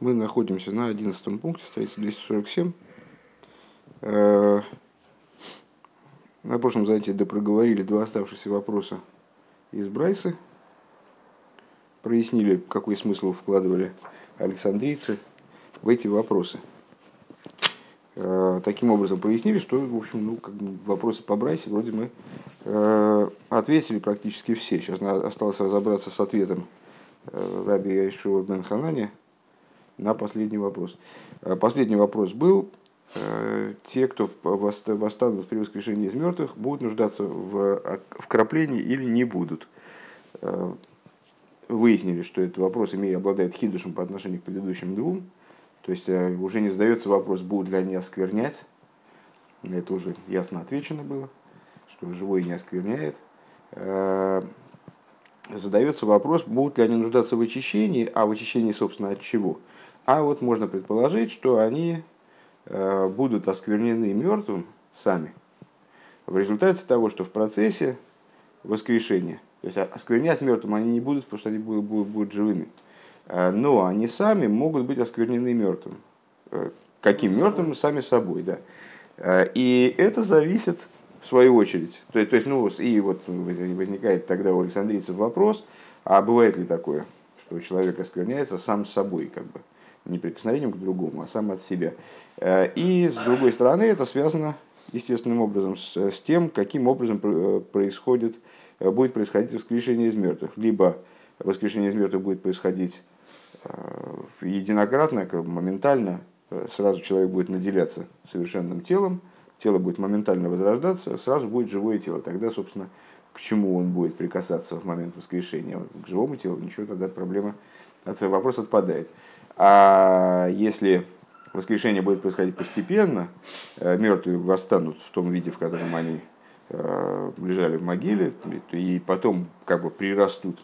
Мы находимся на 11 пункте, страница 247. На прошлом занятии допроговорили два оставшихся вопроса из Брайса. Прояснили, какой смысл вкладывали александрийцы в эти вопросы. Таким образом прояснили, что, в общем, вопросы по Брайсе вроде мы ответили практически все. Сейчас осталось разобраться с ответом Раби Ашу Бен Ханане на последний вопрос. Последний вопрос был: те, кто восстанут при воскрешении из мертвых, будут нуждаться в вкраплении или не будут. Выяснили, что этот вопрос обладает хидушем по отношению к предыдущим двум. То есть уже не задается вопрос, будут ли они осквернять. Это уже ясно отвечено было, что живой не оскверняет. Задается вопрос, будут ли они нуждаться в очищении, а в очищении, собственно, от чего. А вот можно предположить, что они будут осквернены мертвым сами в результате того, что в процессе воскрешения, то есть осквернять мертвым они не будут, потому что они будут живыми. Но они сами могут быть осквернены мертвым. Каким мертвым? Сами собой, да. И это зависит, в свою очередь. То есть, и вот возникает тогда у александрийцев вопрос, а бывает ли такое, что человек оскверняется сам собой, как бы, не прикосновением к другому, а сам от себя. И, с другой стороны, это связано естественным образом с тем, каким образом будет происходить воскрешение из мертвых. Либо воскрешение из мертвых будет происходить единократно, моментально, сразу человек будет наделяться совершенным телом, тело будет моментально возрождаться, сразу будет живое тело. Тогда, собственно, к чему он будет прикасаться в момент воскрешения? К живому телу ничего, тогда проблема, вопрос отпадает. А если воскрешение будет происходить постепенно, мертвые восстанут в том виде, в котором они лежали в могиле, и потом как бы прирастут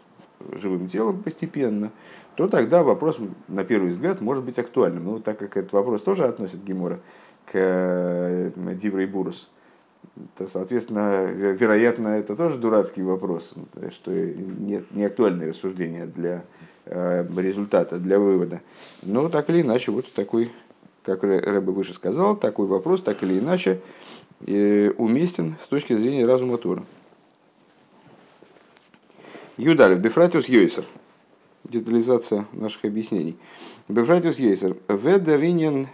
живым телом постепенно, то тогда вопрос, на первый взгляд, может быть актуальным. Но так как этот вопрос тоже относит Гемора к Диврей Бурус, то, соответственно, вероятно, это тоже дурацкий вопрос, что нет, не актуальное рассуждение для результата, для вывода. Но так или иначе, вот такой, как Рэбе выше сказал, такой вопрос, так или иначе, уместен с точки зрения разума Тора. Юдалев, Бифратиус Йойсер. Детализация наших объяснений. Бифратиус Йойсер. Ведеринен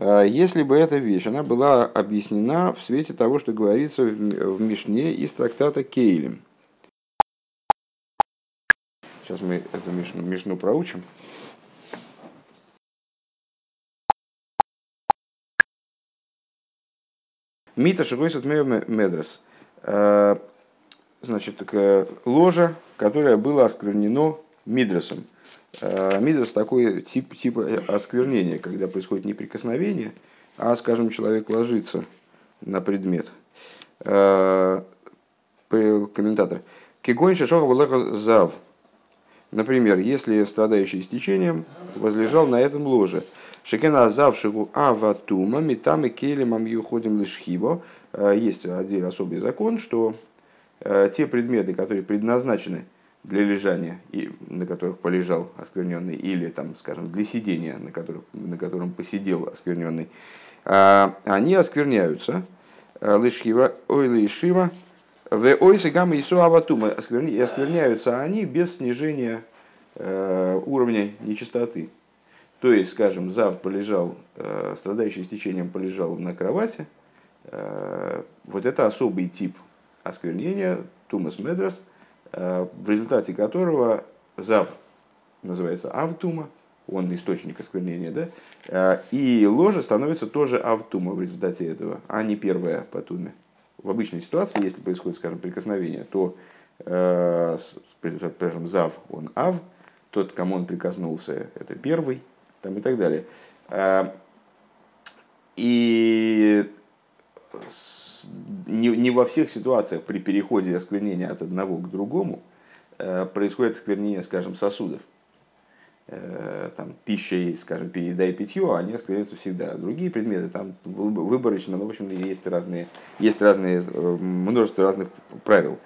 если бы эта вещь она была объяснена в свете того, что говорится в Мишне из трактата Кейлим. Сейчас мы эту Мишну проучим. Мита шигойсет медрас. Значит, ложа, которое было осквернено мидрасом. Мидрас такой тип осквернения, когда происходит не прикосновение, а, скажем, человек ложится на предмет. Комментатор. Кегонь шешоха валаха зав. Например, если страдающий истечением возлежал на этом ложе. Шекена азавшигу ав-тумо митаме келимам юходим лишхибо. Есть отдельный особый закон, что те предметы, которые предназначены для лежания, и на которых полежал оскверненный, или, там, скажем, для сидения, на котором посидел оскверненный, они оскверняются. Лышхива, ой, лышива, в ой, сыгам и суаватумы. Оскверняются они без снижения уровня нечистоты. То есть, скажем, зав полежал, страдающий истечением полежал на кровати. Вот это особый тип осквернения, тумас медрас, в результате которого зав называется ав-тумо, он источник осквернения, да? И ложа становится тоже ав-тумо в результате этого, а не первая по туме. В обычной ситуации, если происходит, скажем, прикосновение, то, скажем, зав, он ав, тот, кому он прикоснулся, это первый, там и так далее. И не во всех ситуациях при переходе осквернения от одного к другому происходит осквернение, скажем, сосудов. Там, пища и, скажем, еда и питье, они оскверняются всегда. Другие предметы там выборочно, но, в общем, есть разные множество разных правил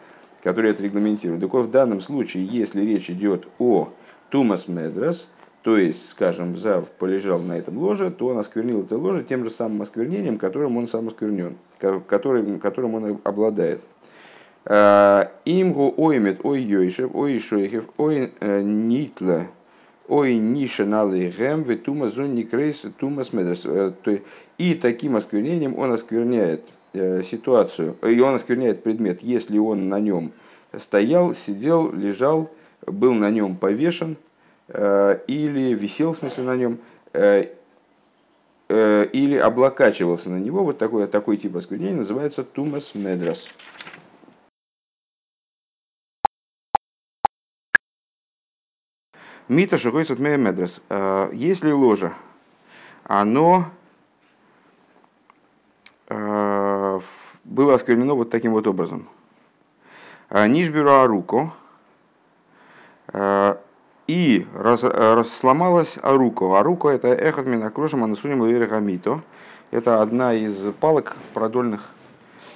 которые это регламентируют. Так вот, в данном случае, если речь идет о тумас медрас, то есть, скажем, зав полежал на этом ложе, то он осквернил это ложе тем же самым осквернением, которым он сам осквернен, которым он обладает. Имгу оймет ой йойшев, ой шойхев, ой нитла, ой нишаналыгэм, ве тумас зон никрейс тумас медрас. И таким осквернением он оскверняет ситуацию, и он оскверняет предмет, если он на нем стоял, сидел, лежал, был на нем повешен, или висел, в смысле, на нем, или облокачивался на него. Вот такой тип осквернения называется тумас медрас. Мита шухойсот мея медрас. Если ложа, оно было осквернено вот таким вот образом. Нишбюра руку. И рассломалась аруко. Аруко — это эхот минакрошем анасуним лейрагамито. Это одна из палок продольных,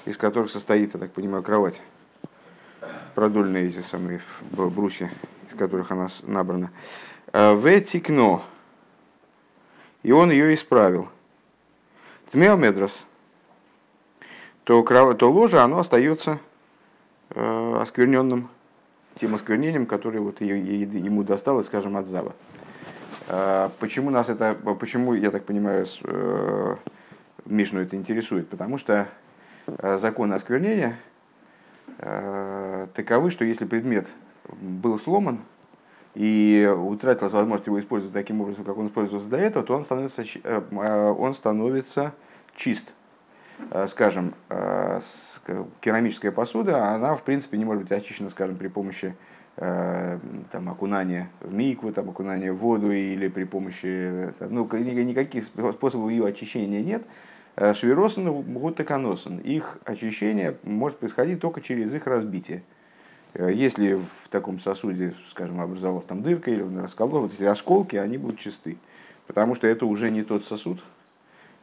из которых состоит, я так понимаю, кровать. Продольные эти самые брусья, из которых она набрана. Ветикно. И он ее исправил. Тмео медрас. То ложе, оно остается оскверненным тем осквернением, которое вот ему досталось, скажем, от зава. Почему нас это, почему, я так понимаю, Мишну это интересует? Потому что законы осквернения таковы, что если предмет был сломан и утратилась возможность его использовать таким образом, как он использовался до этого, то он становится чист. Скажем, керамическая посуда, она в принципе не может быть очищена, скажем, при помощи там, окунания в микву, там, окунания в воду или при помощи... Там, ну, никаких способов ее очищения нет. Швиросен, гутоконосен. Их очищение может происходить только через их разбитие. Если в таком сосуде, скажем, образовалась там дырка или он расколол, вот эти осколки, они будут чисты. Потому что это уже не тот сосуд.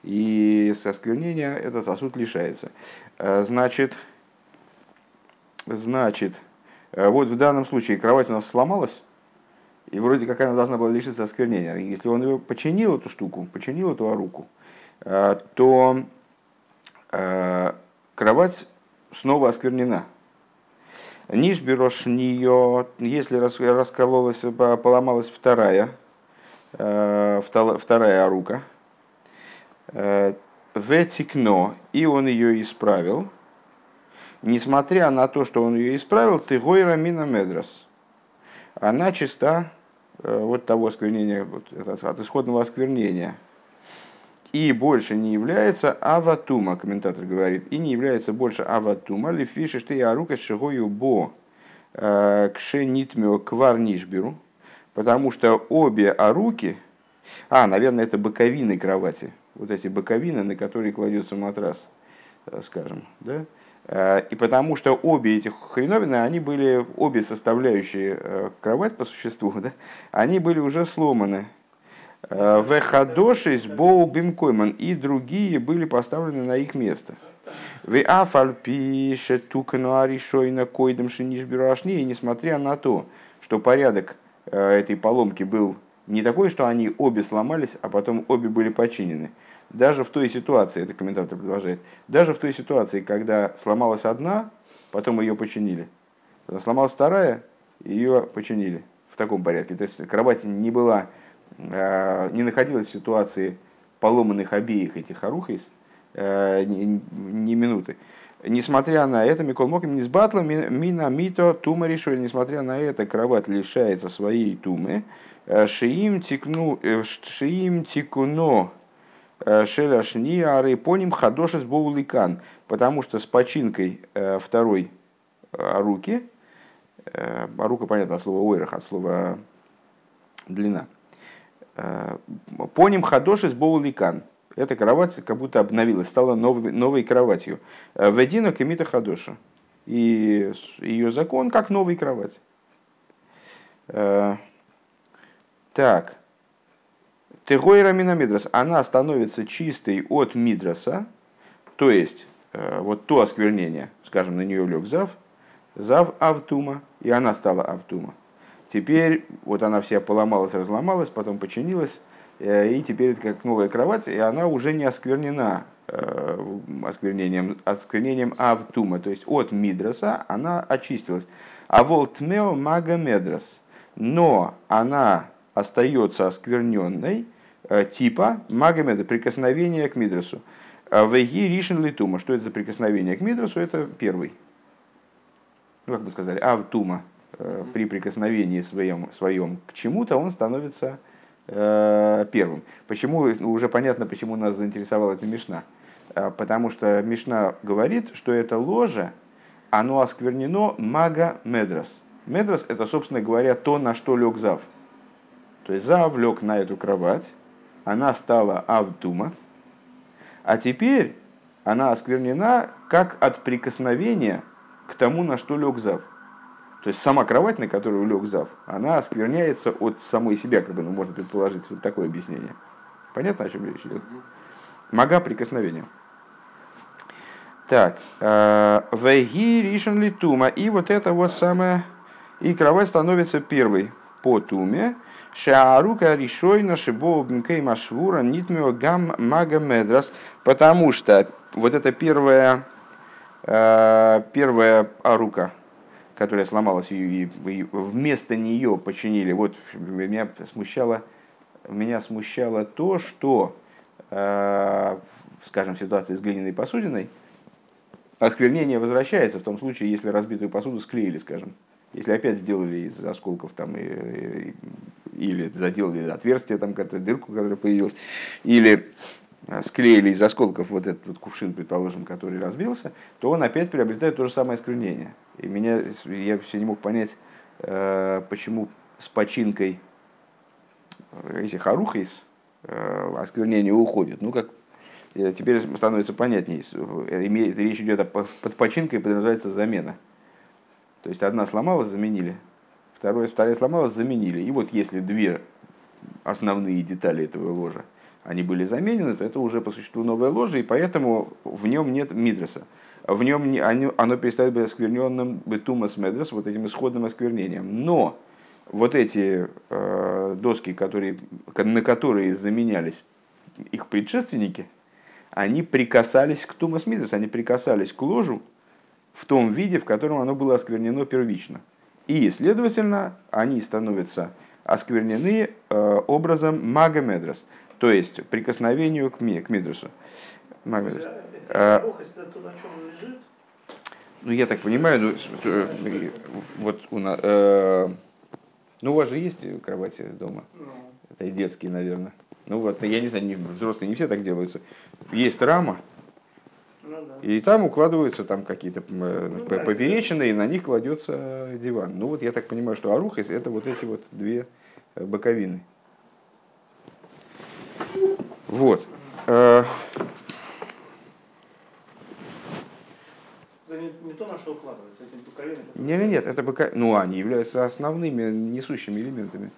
И со осквернения этот сосуд лишается. Значит, вот в данном случае кровать у нас сломалась, и вроде как она должна была лишиться осквернения. Если он ее починил, эту штуку, починил эту руку, то кровать снова осквернена. Ниш берешь нее, если раскололась, поломалась вторая рука, ветикно, и он ее исправил. Несмотря на то, что он ее исправил, тыгойра мина медрас. Она чиста от того осквернения, от исходного осквернения. И больше не является ав-тумо, комментатор говорит, и не является больше ав-тумо, лифиши штей арука шигою бо кшенитмё кварнишберу, потому что обе аруки, наверное, это боковины кровати. Вот эти боковины, на которые кладется матрас, скажем, да? И потому что обе эти хреновины, они были, обе составляющие кровать по существу, да? Они были уже сломаны. Вехадошис боу бимкойман, и другие были поставлены на их место. Веафальпи шетукнуари шойна койдем шинишбирашни, и несмотря на то, что порядок этой поломки был не такое, что они обе сломались, а потом обе были починены. Даже в той ситуации, это комментатор продолжает, даже в той ситуации, когда сломалась одна, потом ее починили. Когда сломалась вторая, ее починили в таком порядке. То есть кровать не была, не находилась в ситуации поломанных обеих этих орухис ни минуты. Несмотря на это, Миколмоким Низбатла Минамито Тума решили, несмотря на это, кровать лишается своей тумы. Шиим тикуно шеляшни арыпоним хадошес боуликан, потому что с починкой второй руки, рука, понятно, от слова ойрах, от слова длина, поним хадошес боуликан, эта кровать как будто обновилась, стала новой кроватью. Ведина кемита хадоша, и ее закон как новая кровать. Так, тегойра мина мидрас, она становится чистой от мидраса, то есть вот то осквернение, скажем, на нее лег зав, зав ав-тумо, и она стала ав-тумо. Теперь вот она вся поломалась, разломалась, потом починилась, и теперь это как новая кровать, и она уже не осквернена осквернением ав-тумо, то есть от мидраса она очистилась. А волтмео мага медрас, но она остается оскверненной, типа мага медрас, прикосновение к мидрасу. Веги ришен литума, что это за прикосновение к мидрасу, это первый. Ну, как бы сказали, ав-тумо. При прикосновении своем к чему-то он становится первым. Почему? Уже понятно, почему нас заинтересовала эта мишна. Потому что мишна говорит, что это ложе, оно осквернено мага медрас. Медрас — это, собственно говоря, то, на что лег зав. То есть зав лег на эту кровать, она стала ав-тумо, а теперь она осквернена как от прикосновения к тому, на что лег зав. То есть сама кровать, на которую лег зав, она оскверняется от самой себя, как бы, ну, можно предположить, вот такое объяснение. Понятно, о чем речь идет? Мага прикосновения. Так, веги ришен ли тума, и вот это вот самое, и кровать становится первой по туме. Шаарука ришойна шибо бнкей машвура нитмио гам мага медрас, потому что вот это первая арука, которая сломалась, и вместо нее починили. Вот меня смущало то, что, скажем, в ситуации с глиняной посудиной осквернение возвращается в том случае, если разбитую посуду склеили, скажем. Если опять сделали из осколков там, или заделали отверстие, там, дырку, которая появилась, или склеили из осколков вот этот вот кувшин, предположим, который разбился, то он опять приобретает то же самое осквернение. И я все не мог понять, почему с починкой этих арухейс осквернение уходит. Ну, как теперь становится понятнее. Речь идет о под починкой, подразумевается замена. То есть одна сломалась, заменили. Вторая сломалась, заменили. И вот если две основные детали этого ложа, они были заменены, то это уже по существу новое ложе, и поэтому в нем нет мидраса. В нем оно перестает быть оскверненным бетумас медрас, вот этим исходным осквернением. Но вот эти доски, на которые заменялись их предшественники, они прикасались к тумас медрас, они прикасались к ложу в том виде, в котором оно было осквернено первично. И, следовательно, они становятся осквернены образом мага медрас. То есть прикосновению к мидрасу. Ну, я так понимаю, вот у вас же есть кровати дома? Это и детские, наверное. Ну вот, я не знаю, взрослые не все так делаются. Есть рама, и там укладываются там какие-то поперечины, и на них кладется диван. Ну вот, я так понимаю, что арухис — это вот эти вот две боковины. Вот. Не то, на что укладывается, это боковины. Нет, это боковины. Ну, они являются основными несущими элементами.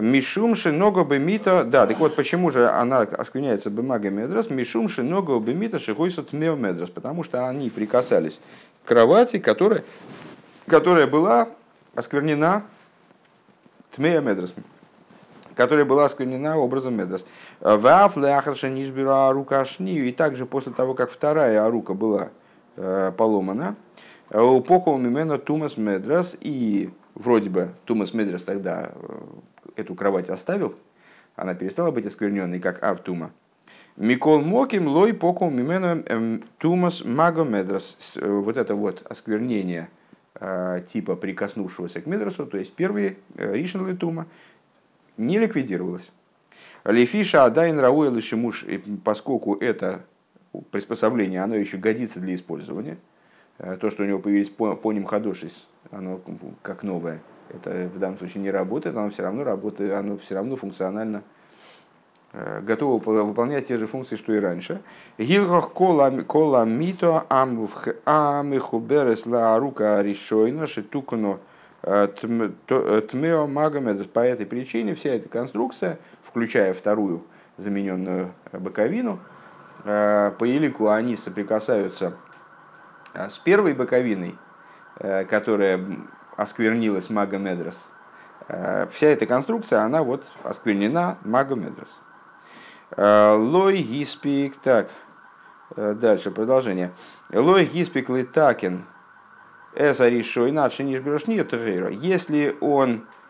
Мишумши нога бемита. Да, так вот почему же она оскверняется бемага медрас? Мишумши нога бемита шигойсот мео медрас, потому что они прикасались к кровати, которая была осквернена тмео медрасом, которая была осквернена образом медрас. И также после того, как вторая арука была поломана, упокол мимена тумас медрас, и вроде бы тумас медрас тогда эту кровать оставил, она перестала быть оскверненной, как ав-тумо. Микол моким лой покол мимена тумас маго медрас. Вот это вот осквернение типа прикоснувшегося к медрасу, то есть первые ришен литума, не ликвидировалась. Лефиша адайн рауэ лешимуш, поскольку это приспособление, оно еще годится для использования. То, что у него появились по ним ходошис, оно как новое, это в данном случае не работает, оно все равно работает, оно все равно функционально готово выполнять те же функции, что и раньше. Гилгох кола мито амихуберес ла рука решойна шитукуно тмео мага медрас. По этой причине вся эта конструкция, включая вторую замененную боковину, по элику они соприкасаются с первой боковиной, которая осквернилась мага медрас, вся эта конструкция, она вот осквернена мага медрас. Лой гиспик, так, дальше продолжение. Лой гиспик литакен эсаришой надши нижберошни трейро.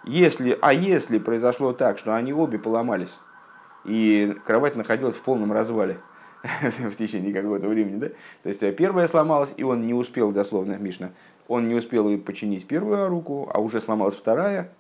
Если произошло так, что они обе поломались, и кровать находилась в полном развале в течение какого-то времени, да? То есть первая сломалась, и он не успел, дословно Мишна, он не успел починить первую руку, а уже сломалась вторая,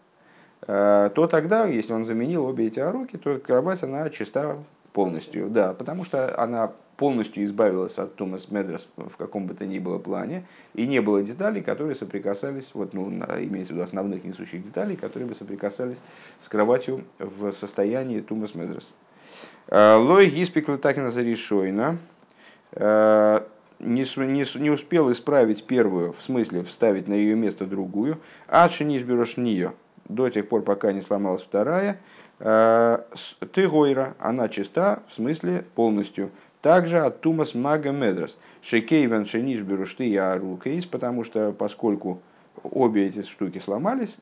то тогда, если он заменил обе эти руки, то кровать, она чиста полностью, да, потому что она полностью избавилась от Тумас Медрес в каком бы то ни было плане, и не было деталей, которые соприкасались, вот, ну, имеется в виду основных несущих деталей, которые бы соприкасались с кроватью в состоянии Тумас Медрес. Лой гиспик летакина заришойна не успел исправить первую, в смысле вставить на ее место другую, адши не изберешь нее, до тех пор, пока не сломалась вторая, ты гойра, она чиста, в смысле полностью. Также от тумас мага медрас, шекейвен шениш берушты я рукейс, потому что поскольку обе эти штуки сломались,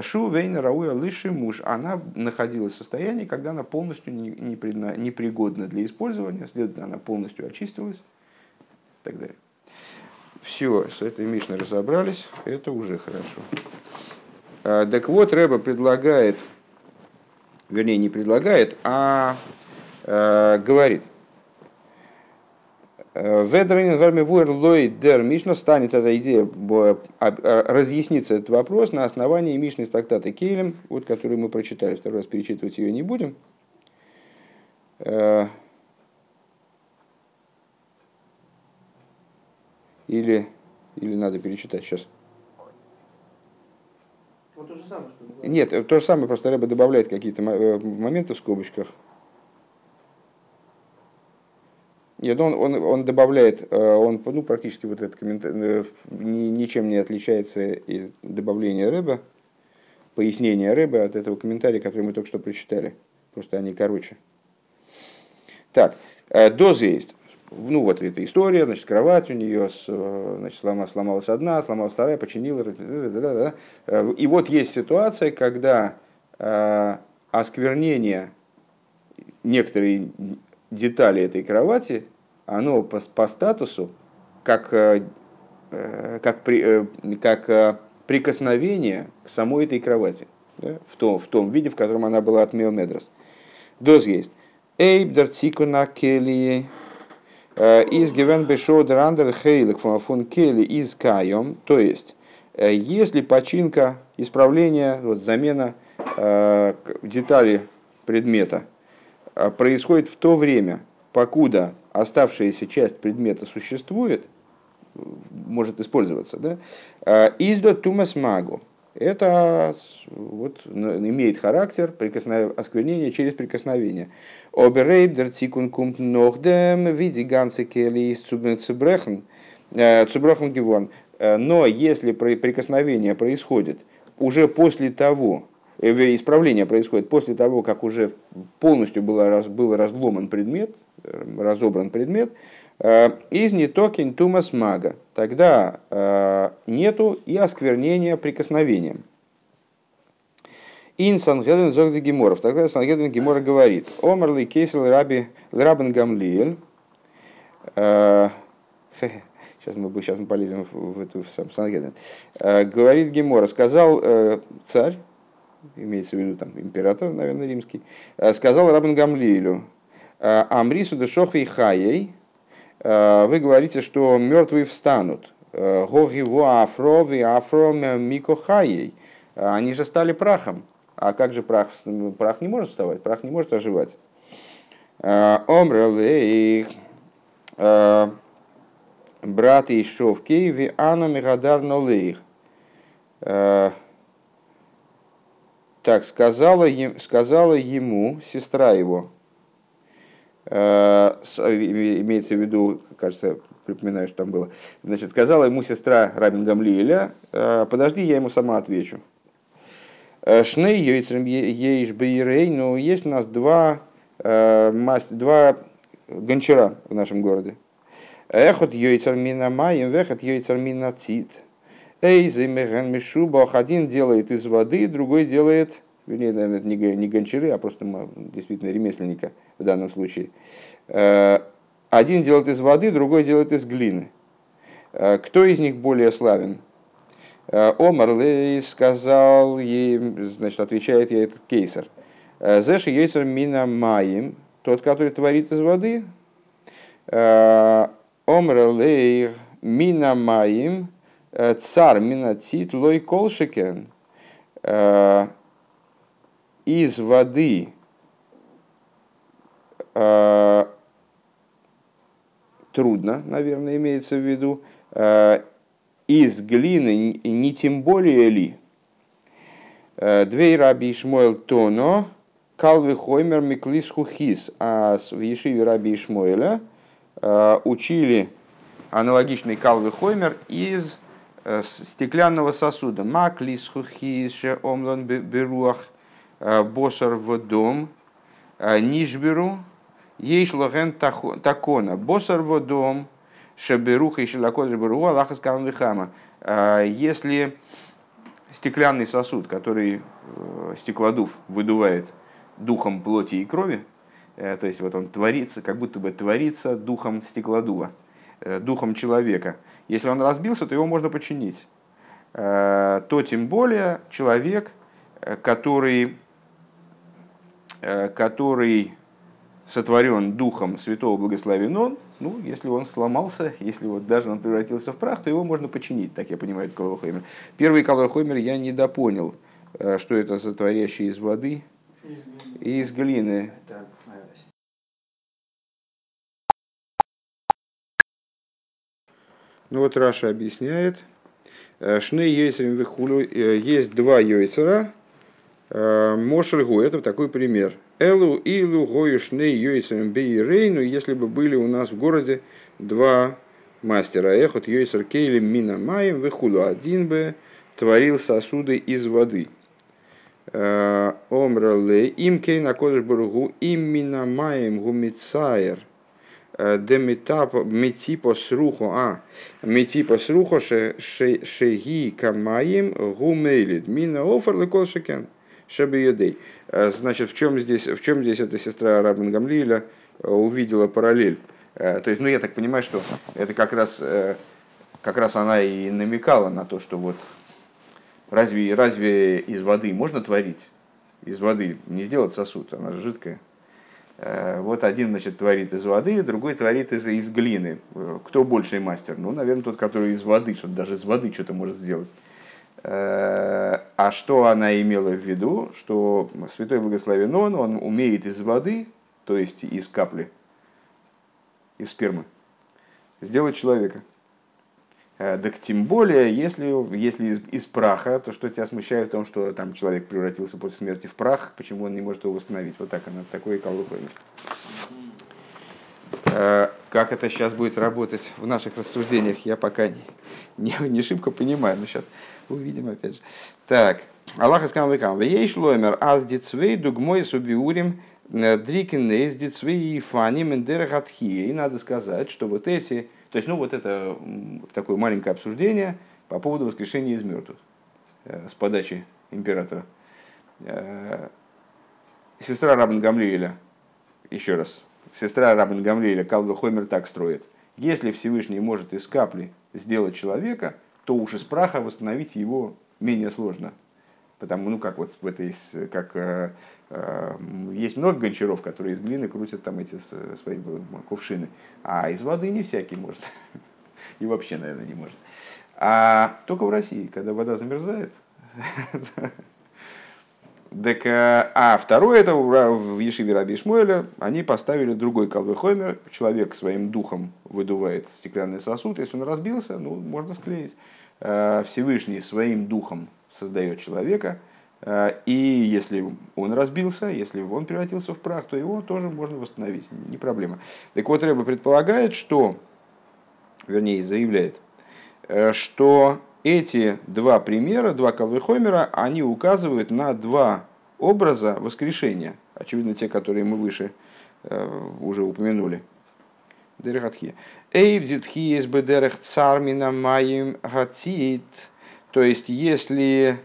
шу вейн рауя лыши муж, она находилась в состоянии, когда она полностью непригодна для использования, следовательно, она полностью очистилась и так далее. Все, с этой Мишной разобрались, это уже хорошо. Так вот, Рэба предлагает, вернее, не предлагает, а говорит. Ведренин вермивуэр лоид дер Мишна, станет эта идея, разъяснится этот вопрос на основании Мишны из трактата Кейлим, вот, который мы прочитали, второй раз перечитывать ее не будем. Или надо перечитать сейчас. То же самое, что нет, то же самое, просто Рэба добавляет какие-то моменты в скобочках. Нет, он добавляет, он, ну, практически вот этот комментарий ничем не отличается, и добавление Рэба, пояснение Рэба от этого комментария, который мы только что прочитали. Просто они короче. Так, дозы есть. Ну, вот эта история, значит, кровать у нее, значит, сломалась одна, сломалась вторая, починила. И вот есть ситуация, когда осквернение некоторой детали этой кровати, оно по статусу, как прикосновение к самой этой кровати, да, в том виде, в котором она была от меомедрас. Доз есть. Эйбдер цикуна келии. Из гевен бешо драндер хейлек фон кели из кайом, то есть если починка, исправление, вот, замена детали предмета происходит в то время, покуда оставшаяся часть предмета существует, может использоваться, издо тумас магу, это вот, имеет характер осквернения через прикосновение. Оберейбдер цикун кумт нохдем види ганцы келли из цубрехн геворн. Но если прикосновение происходит уже после того, исправление происходит после того, как уже полностью был разломан предмет, разобран предмет, из нетокен тумас мага, тогда нету и осквернения прикосновением. Ин Санедрин зог де Гемора. Тогда Санедрин Гемора говорит: Омар ли кейсел Рабби Гамлиэль. Сейчас мы полезем в эту Санедрин. Говорит Гемора, сказал царь, имеется в виду там император, наверное, римский, сказал Рабби Гамлиэлю: Амрису де шохви хаей. Вы говорите, что мертвые встанут. Они же стали прахом. А как же прах? Прах не может вставать, прах не может оживать. Брат еще в Киеве, Анну Мегадар Нолейх. Так, сказала ему сестра его. Имеется в виду, кажется, припоминаю, что там было. Значит, сказала ему сестра Рабби Гамлиэля: подожди, я ему сама отвечу. Шней йойцрим еиш бейрей, но есть у нас два гончара в нашем городе. Эхот йойцер мина майм, вехот йойцер мина цит. Эйзы механ мишубах. Один делает из воды, другой делает... Вернее, наверное, это не гончары, а просто действительно ремесленника в данном случае. Один делает из воды, другой делает из глины. Кто из них более славен? Омар Лейс сказал ей, значит, отвечает ей этот кейсер. Зэш йойцер мина майм, тот, который творит из воды. Омар Лейх мина майм, цар мина цит лой колшекен. Из воды трудно, наверное, имеется в виду, из глины не тем более ли. Двей Раби Ишмаэль тоно, калви хоймер миклис хухис. А в ешиве Раби Ишмаэля учили аналогичный калви хоймер из стеклянного сосуда. Маклис хухис ше омлан беруах. Босар водом, нижберу, ейшлоген такона, босар водом, шаберуха и шелакоджберу, Аллаха сказал вихама. Если стеклянный сосуд, который стеклодув выдувает духом плоти и крови, то есть вот он творится, как будто бы творится духом стеклодува, духом человека. Если он разбился, то его можно починить. То тем более человек, который сотворен Духом Святого Благословен Он, ну, если он сломался, если вот даже он превратился в прах, то его можно починить, так я понимаю, это Калвахоймер. Первый Калвахоймер я недопонял, что это за творящие из воды и из глины. Ну вот Раша объясняет. Шней йойцерим вихулю, есть два йойцера, Мошельгу, это такой пример. Элу и Лугою Шней Йойцерем Бейрейну, если бы были у нас в городе два мастера. Эхот Йойцер Кейлим Минамаем Вихулу, один бы творил сосуды из воды. Омрале им Кейна Кодышбургу им Минамаем Гумицаер. Метипосрухо Шеги Камаем Гумейлид Мина Оферлы Колшекен. Значит, в чем здесь эта сестра Рабби Гамлиэля увидела параллель? То есть, ну, я так понимаю, что это как раз она и намекала на то, что вот разве из воды можно творить? Из воды не сделать сосуд, она же жидкая. Вот один, значит, творит из воды, другой творит из глины. Кто больший мастер? Ну, наверное, тот, который из воды, что даже из воды что-то может сделать. А что она имела в виду? Что Святой Благословен он умеет из воды, то есть из капли, из спермы, сделать человека. Так тем более, если из праха, то что тебя смущает в том, что там человек превратился после смерти в прах, почему он не может его восстановить? Вот так она, такой колдунья. Как это сейчас будет работать в наших рассуждениях, я пока не шибко понимаю, но сейчас увидим опять же. Так, Аллах искал векам. Вейш ломер аз дицвей дугмой субиурим дрикинез дицвей и фани мендерахатхи. И надо сказать, что вот эти, то есть, ну вот это такое маленькое обсуждение по поводу воскрешения из мертвых с подачи императора. Сестра Рабби Гамлиэля, еще раз. Сестра Рабби Гамлиэля Калве Хоймер так строит. Если Всевышний может из капли сделать человека, то уж из праха восстановить его менее сложно. Потому, ну, как вот в этой, как есть много гончаров, которые из глины крутят там эти свои кувшины. А из воды не всякий может. И вообще, наверное, не может. А только в России, когда вода замерзает. Так, а второе, это в ешиве Рабби Ишмаэля, они поставили другой Калве Хоймер. Человек своим духом выдувает стеклянный сосуд. Если он разбился, ну, можно склеить. Всевышний своим духом создает человека. И если он разбился, если он превратился в прах, то его тоже можно восстановить. Не проблема. Так вот, Ребе предполагает, что, вернее, заявляет, что... Эти два примера, два Калве Хоймера, они указывают на два образа воскрешения. Очевидно, те, которые мы выше уже упомянули. Дерехатхи. Эйбдитхи из бедерех цармина маим гатит. То есть, если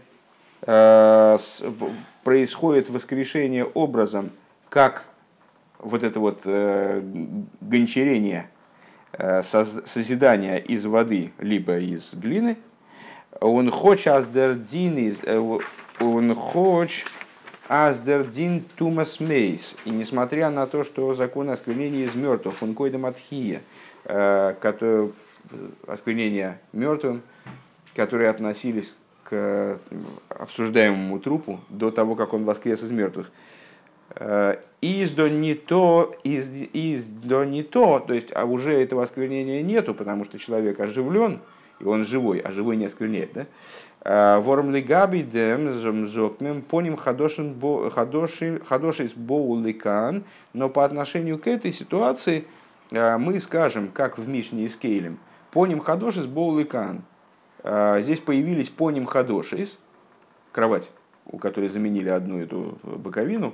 происходит воскрешение образом, как вот это вот гончарение, созидание из воды, либо из глины, он хочет аздердин, тумас мейс. И несмотря на то, что закон осквернения из мертвых, функоидом атхия, осквернение мертвым, которые относились к обсуждаемому трупу до того, как он воскрес из мертвых. Издо не то, то есть а уже этого осквернения нету, потому что человек оживлен, и он живой, а живой не оскверняет, да? Но по отношению к этой ситуации мы скажем, как в Мишне и с Кейлем, поним хадошис боулыкан. Здесь появились поним хадошис, кровать, у которой заменили одну эту боковину.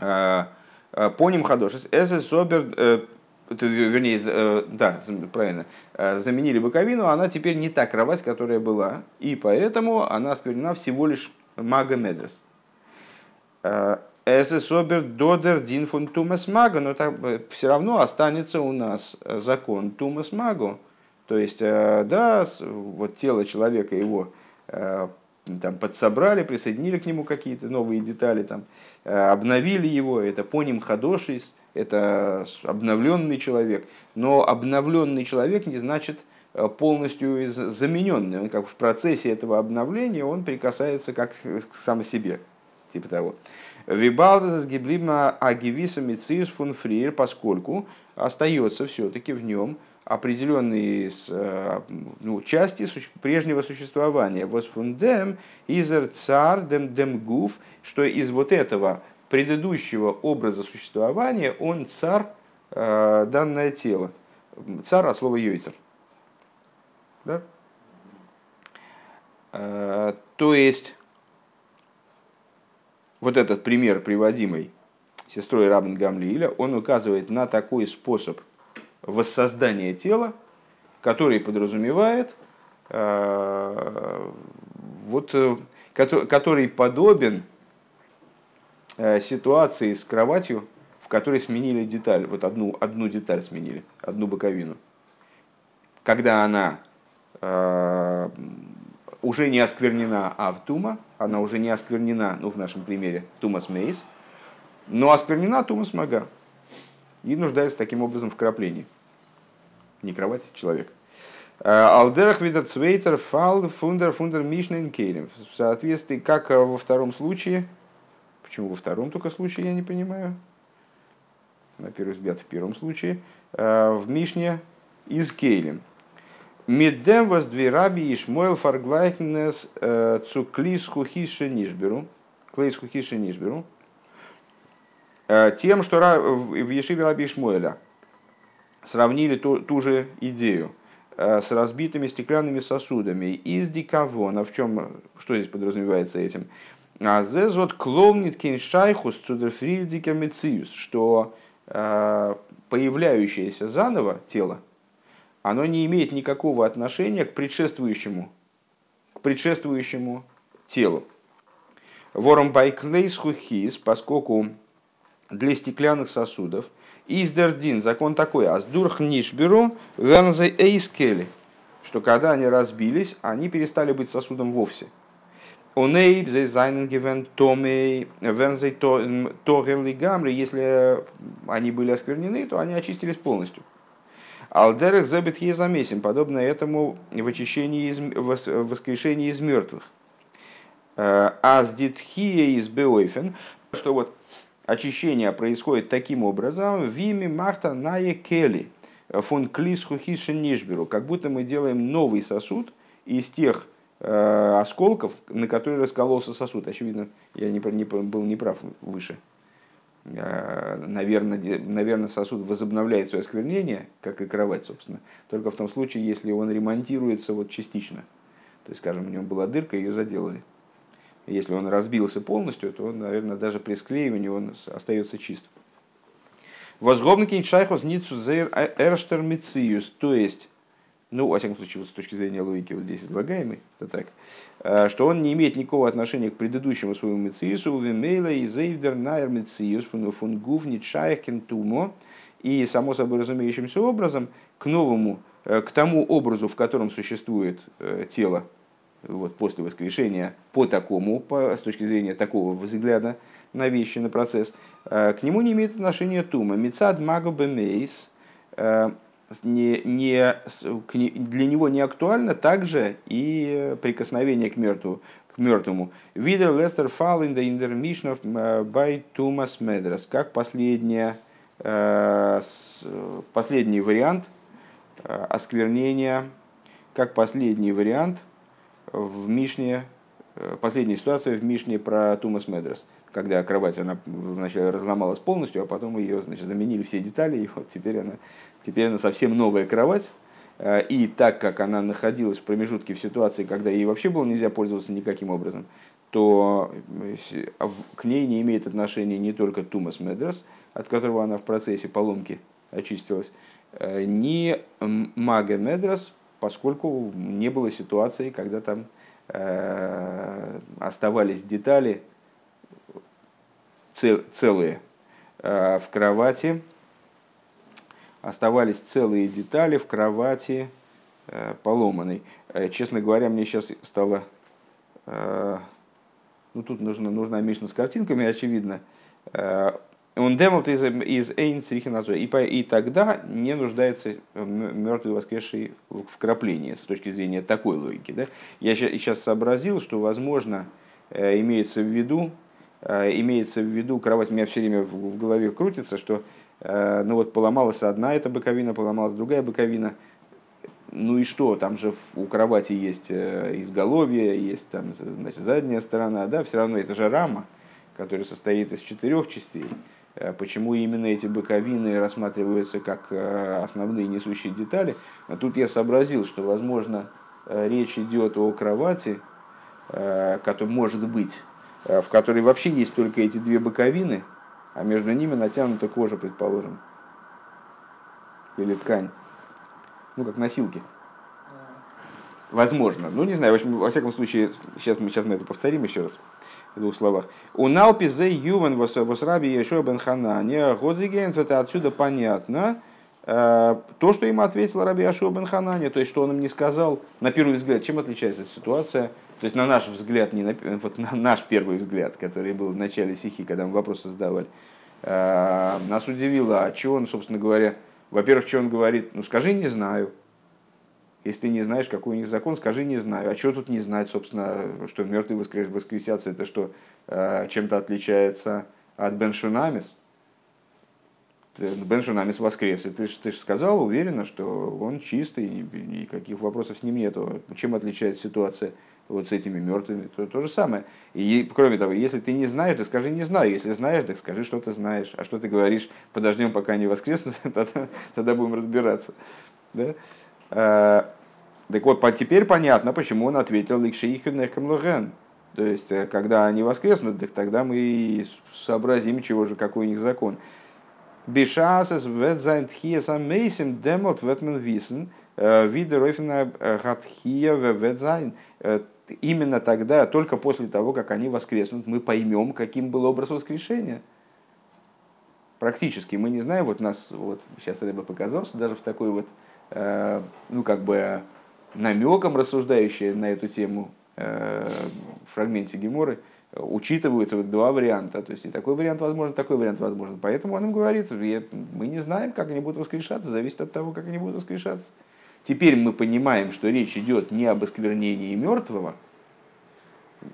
Поним хадошис, правильно, заменили боковину, она теперь не та кровать, которая была, и поэтому она осквернена всего лишь мага медрас. Но все равно останется у нас закон тумас магу, то есть, да, вот тело человека его там подсобрали, присоединили к нему какие-то новые детали, там, обновили его, это поним хадошис, это обновленный человек, но обновленный человек не значит полностью замененный, он как в процессе этого обновления он прикасается как к сам себе, типа того. Вибалдас гиблима агивиса мициус фун фриер, поскольку остается все-таки в нем определенные части прежнего существования. Восфундем изер цар дем демгуф, что из вот этого предыдущего образа существования он цар, данное тело. Цар от слова йойцер. Да? То есть, вот этот пример, приводимый сестрой Рабби Гамлиэля, он указывает на такой способ воссоздания тела, который подразумевает, который подобен ситуации с кроватью, в которой сменили деталь, вот одну деталь сменили, одну боковину, когда она уже не осквернена ав-тумо, она уже не осквернена, ну в нашем примере тумас мейс, но осквернена тумас мага и нуждается таким образом в краплении. Не кровать, человек. Алдерах видер цвейтер фал фундер мишнен кейлем. В соответствии, как во втором случае. Почему во втором только случае, я не понимаю. На первый взгляд, в первом случае. В Мишне из Кейлем. Медем воз две Раби Ишмаэль фарглайхнес цу клисху хише нишберу. Клисху хише нишберу. Тем, что в Ешиве Рабби Ишмаэля сравнили ту же идею с разбитыми стеклянными сосудами из дикавона. В чем, что здесь подразумевается этим? Азэз вот клоунит киншайхус цудерфридика мециус, что появляющееся заново тело, оно не имеет никакого отношения к предшествующему телу. Вором байклейсхухис, поскольку для стеклянных сосудов издердин закон такой: аздурх нишберу вернзе эйскели, что когда они разбились, они перестали быть сосудом вовсе. Если они были осквернены, то они очистились полностью. Алдерах забит ей замесим, подобно этому в воскрешении из мертвых. Аздитхия из беойфен, что вот очищение происходит таким образом, вими махта нае кели фон клисху хишен нишберу, как будто мы делаем новый сосуд из тех осколков, на которые раскололся сосуд. Очевидно, я был неправ выше. Наверное, сосуд возобновляет свое осквернение, как и кровать, собственно, только в том случае, если он ремонтируется вот частично. То есть, скажем, у него была дырка, ее заделали. Если он разбился полностью, то, наверное, даже при склеивании он остается чист. Возгобнкин шайхос ницу зэр эрштермициюс. То есть, ну, во всяком случае, вот с точки зрения логики вот здесь излагаемый, это так, что он не имеет никакого отношения к предыдущему своему мициюсу, увимейла и зейвдер наэр мициюс фунгувни шайхен тумо. И, само собой разумеющимся образом, к новому, к тому образу, в котором существует тело вот, после воскрешения, по такому, с точки зрения такого взгляда на вещи, на процесс, к нему не имеет отношения тума. Мицад маго бемейс, для него не актуально также и прикосновение к мертвому. Видер лестер фал инда индермишнов бай тумас медрас, как последний вариант осквернения, как последний вариант в Мишне, последняя ситуация в Мишне про тумас медрас, когда кровать она вначале разломалась полностью, а потом ее, значит, заменили все детали, и вот теперь она совсем новая кровать. И так как она находилась в промежутке в ситуации, когда ей вообще было нельзя пользоваться никаким образом, то к ней не имеет отношения не только тумас медрас, от которого она в процессе поломки очистилась, не мага медрас, поскольку не было ситуации, когда там оставались детали целые в кровати, оставались целые детали в кровати поломанной. Честно говоря, мне сейчас стало... Ну, тут нужна Мишна с картинками, очевидно. Он демолт из эйн црихиназой. И тогда не нуждается мертвый воскресший вкрапление с точки зрения такой логики. Да? Я сейчас сообразил, что, возможно, имеется в виду кровать. У меня все время в голове крутится, что ну вот поломалась одна эта боковина, поломалась другая боковина. Ну и что, там же у кровати есть изголовье, есть там, значит, задняя сторона, да, все равно это же рама, которая состоит из 4 частей. Почему именно эти боковины рассматриваются как основные несущие детали? А тут я сообразил, что, возможно, речь идет о кровати, которая, может быть, в которой вообще есть только эти 2 боковины, а между ними натянута кожа, предположим, или ткань. Ну, как носилки. Возможно. Ну, не знаю. В общем, во всяком случае, сейчас мы это повторим еще раз в 2 словах. У Налпизе Ювен вос Раби Йеошуа бен Ханане. Годзигенс, это отсюда понятно. То, что им ответил Раби Ашу Бен Ханане, то есть, что он им не сказал, на первый взгляд, чем отличается эта ситуация? То есть, на наш взгляд, не на, вот на наш первый взгляд, который был в начале сихи, когда мы вопросы задавали, нас удивило, а чего он, собственно говоря... Во-первых, что он говорит? Ну, скажи «не знаю». Если ты не знаешь, какой у них закон, скажи «не знаю». А что тут не знать, собственно, что мертвые воскресятся, это что, чем-то отличается от Бен Шунамис? Бен Шунамис воскрес. И ты же сказал уверенно, что он чистый, никаких вопросов с ним нету. Чем отличается ситуация вот с этими мертвыми? То же самое. И кроме того, если ты не знаешь, да скажи «не знаю». Если знаешь, так скажи, что ты знаешь. А что ты говоришь, подождем, пока они воскреснут, тогда будем разбираться. Да? Так вот, теперь понятно, почему он ответил «Ликшиихюднехкам логен». То есть, когда они воскреснут, так тогда мы сообразим, чего же, какой у них закон. Бешасес ветзайнтхиесам мейсим демолт ветмен висен видеройфена хатхия ветзайн. Именно тогда, только после того, как они воскреснут, мы поймем, каким был образ воскрешения. Практически мы не знаем, вот нас вот сейчас Ребе показал, что даже в такой вот, ну как бы намеком рассуждающей на эту тему фрагменте Геморы, учитываются вот 2 варианта, то есть и такой вариант возможен, такой вариант возможен. Поэтому он им говорит, мы не знаем, как они будут воскрешаться, зависит от того, как они будут воскрешаться. Теперь мы понимаем, что речь идет не об осквернении мертвого,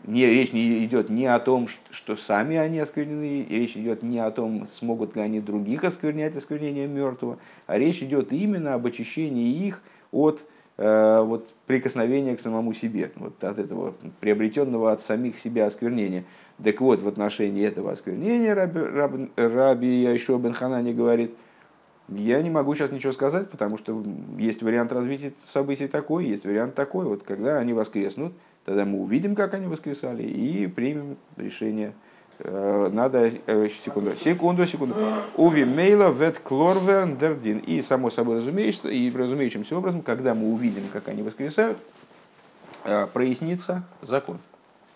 речь не идет не о том, что сами они осквернены, речь идет не о том, смогут ли они других осквернять осквернением мертвого, а речь идет именно об очищении их от вот прикосновение к самому себе, вот от этого приобретенного от самих себя осквернения. Так вот, в отношении этого осквернения Раби Йеошуа бен Ханане говорит, я не могу сейчас ничего сказать, потому что есть вариант развития событий такой, есть вариант такой. Вот когда они воскреснут, тогда мы увидим, как они воскресали, и примем решение надо... Секунду. Уви мейла вет клорверн дердин. И, само собой разумеется, и разумеющимся образом, когда мы увидим, как они воскресают, прояснится закон.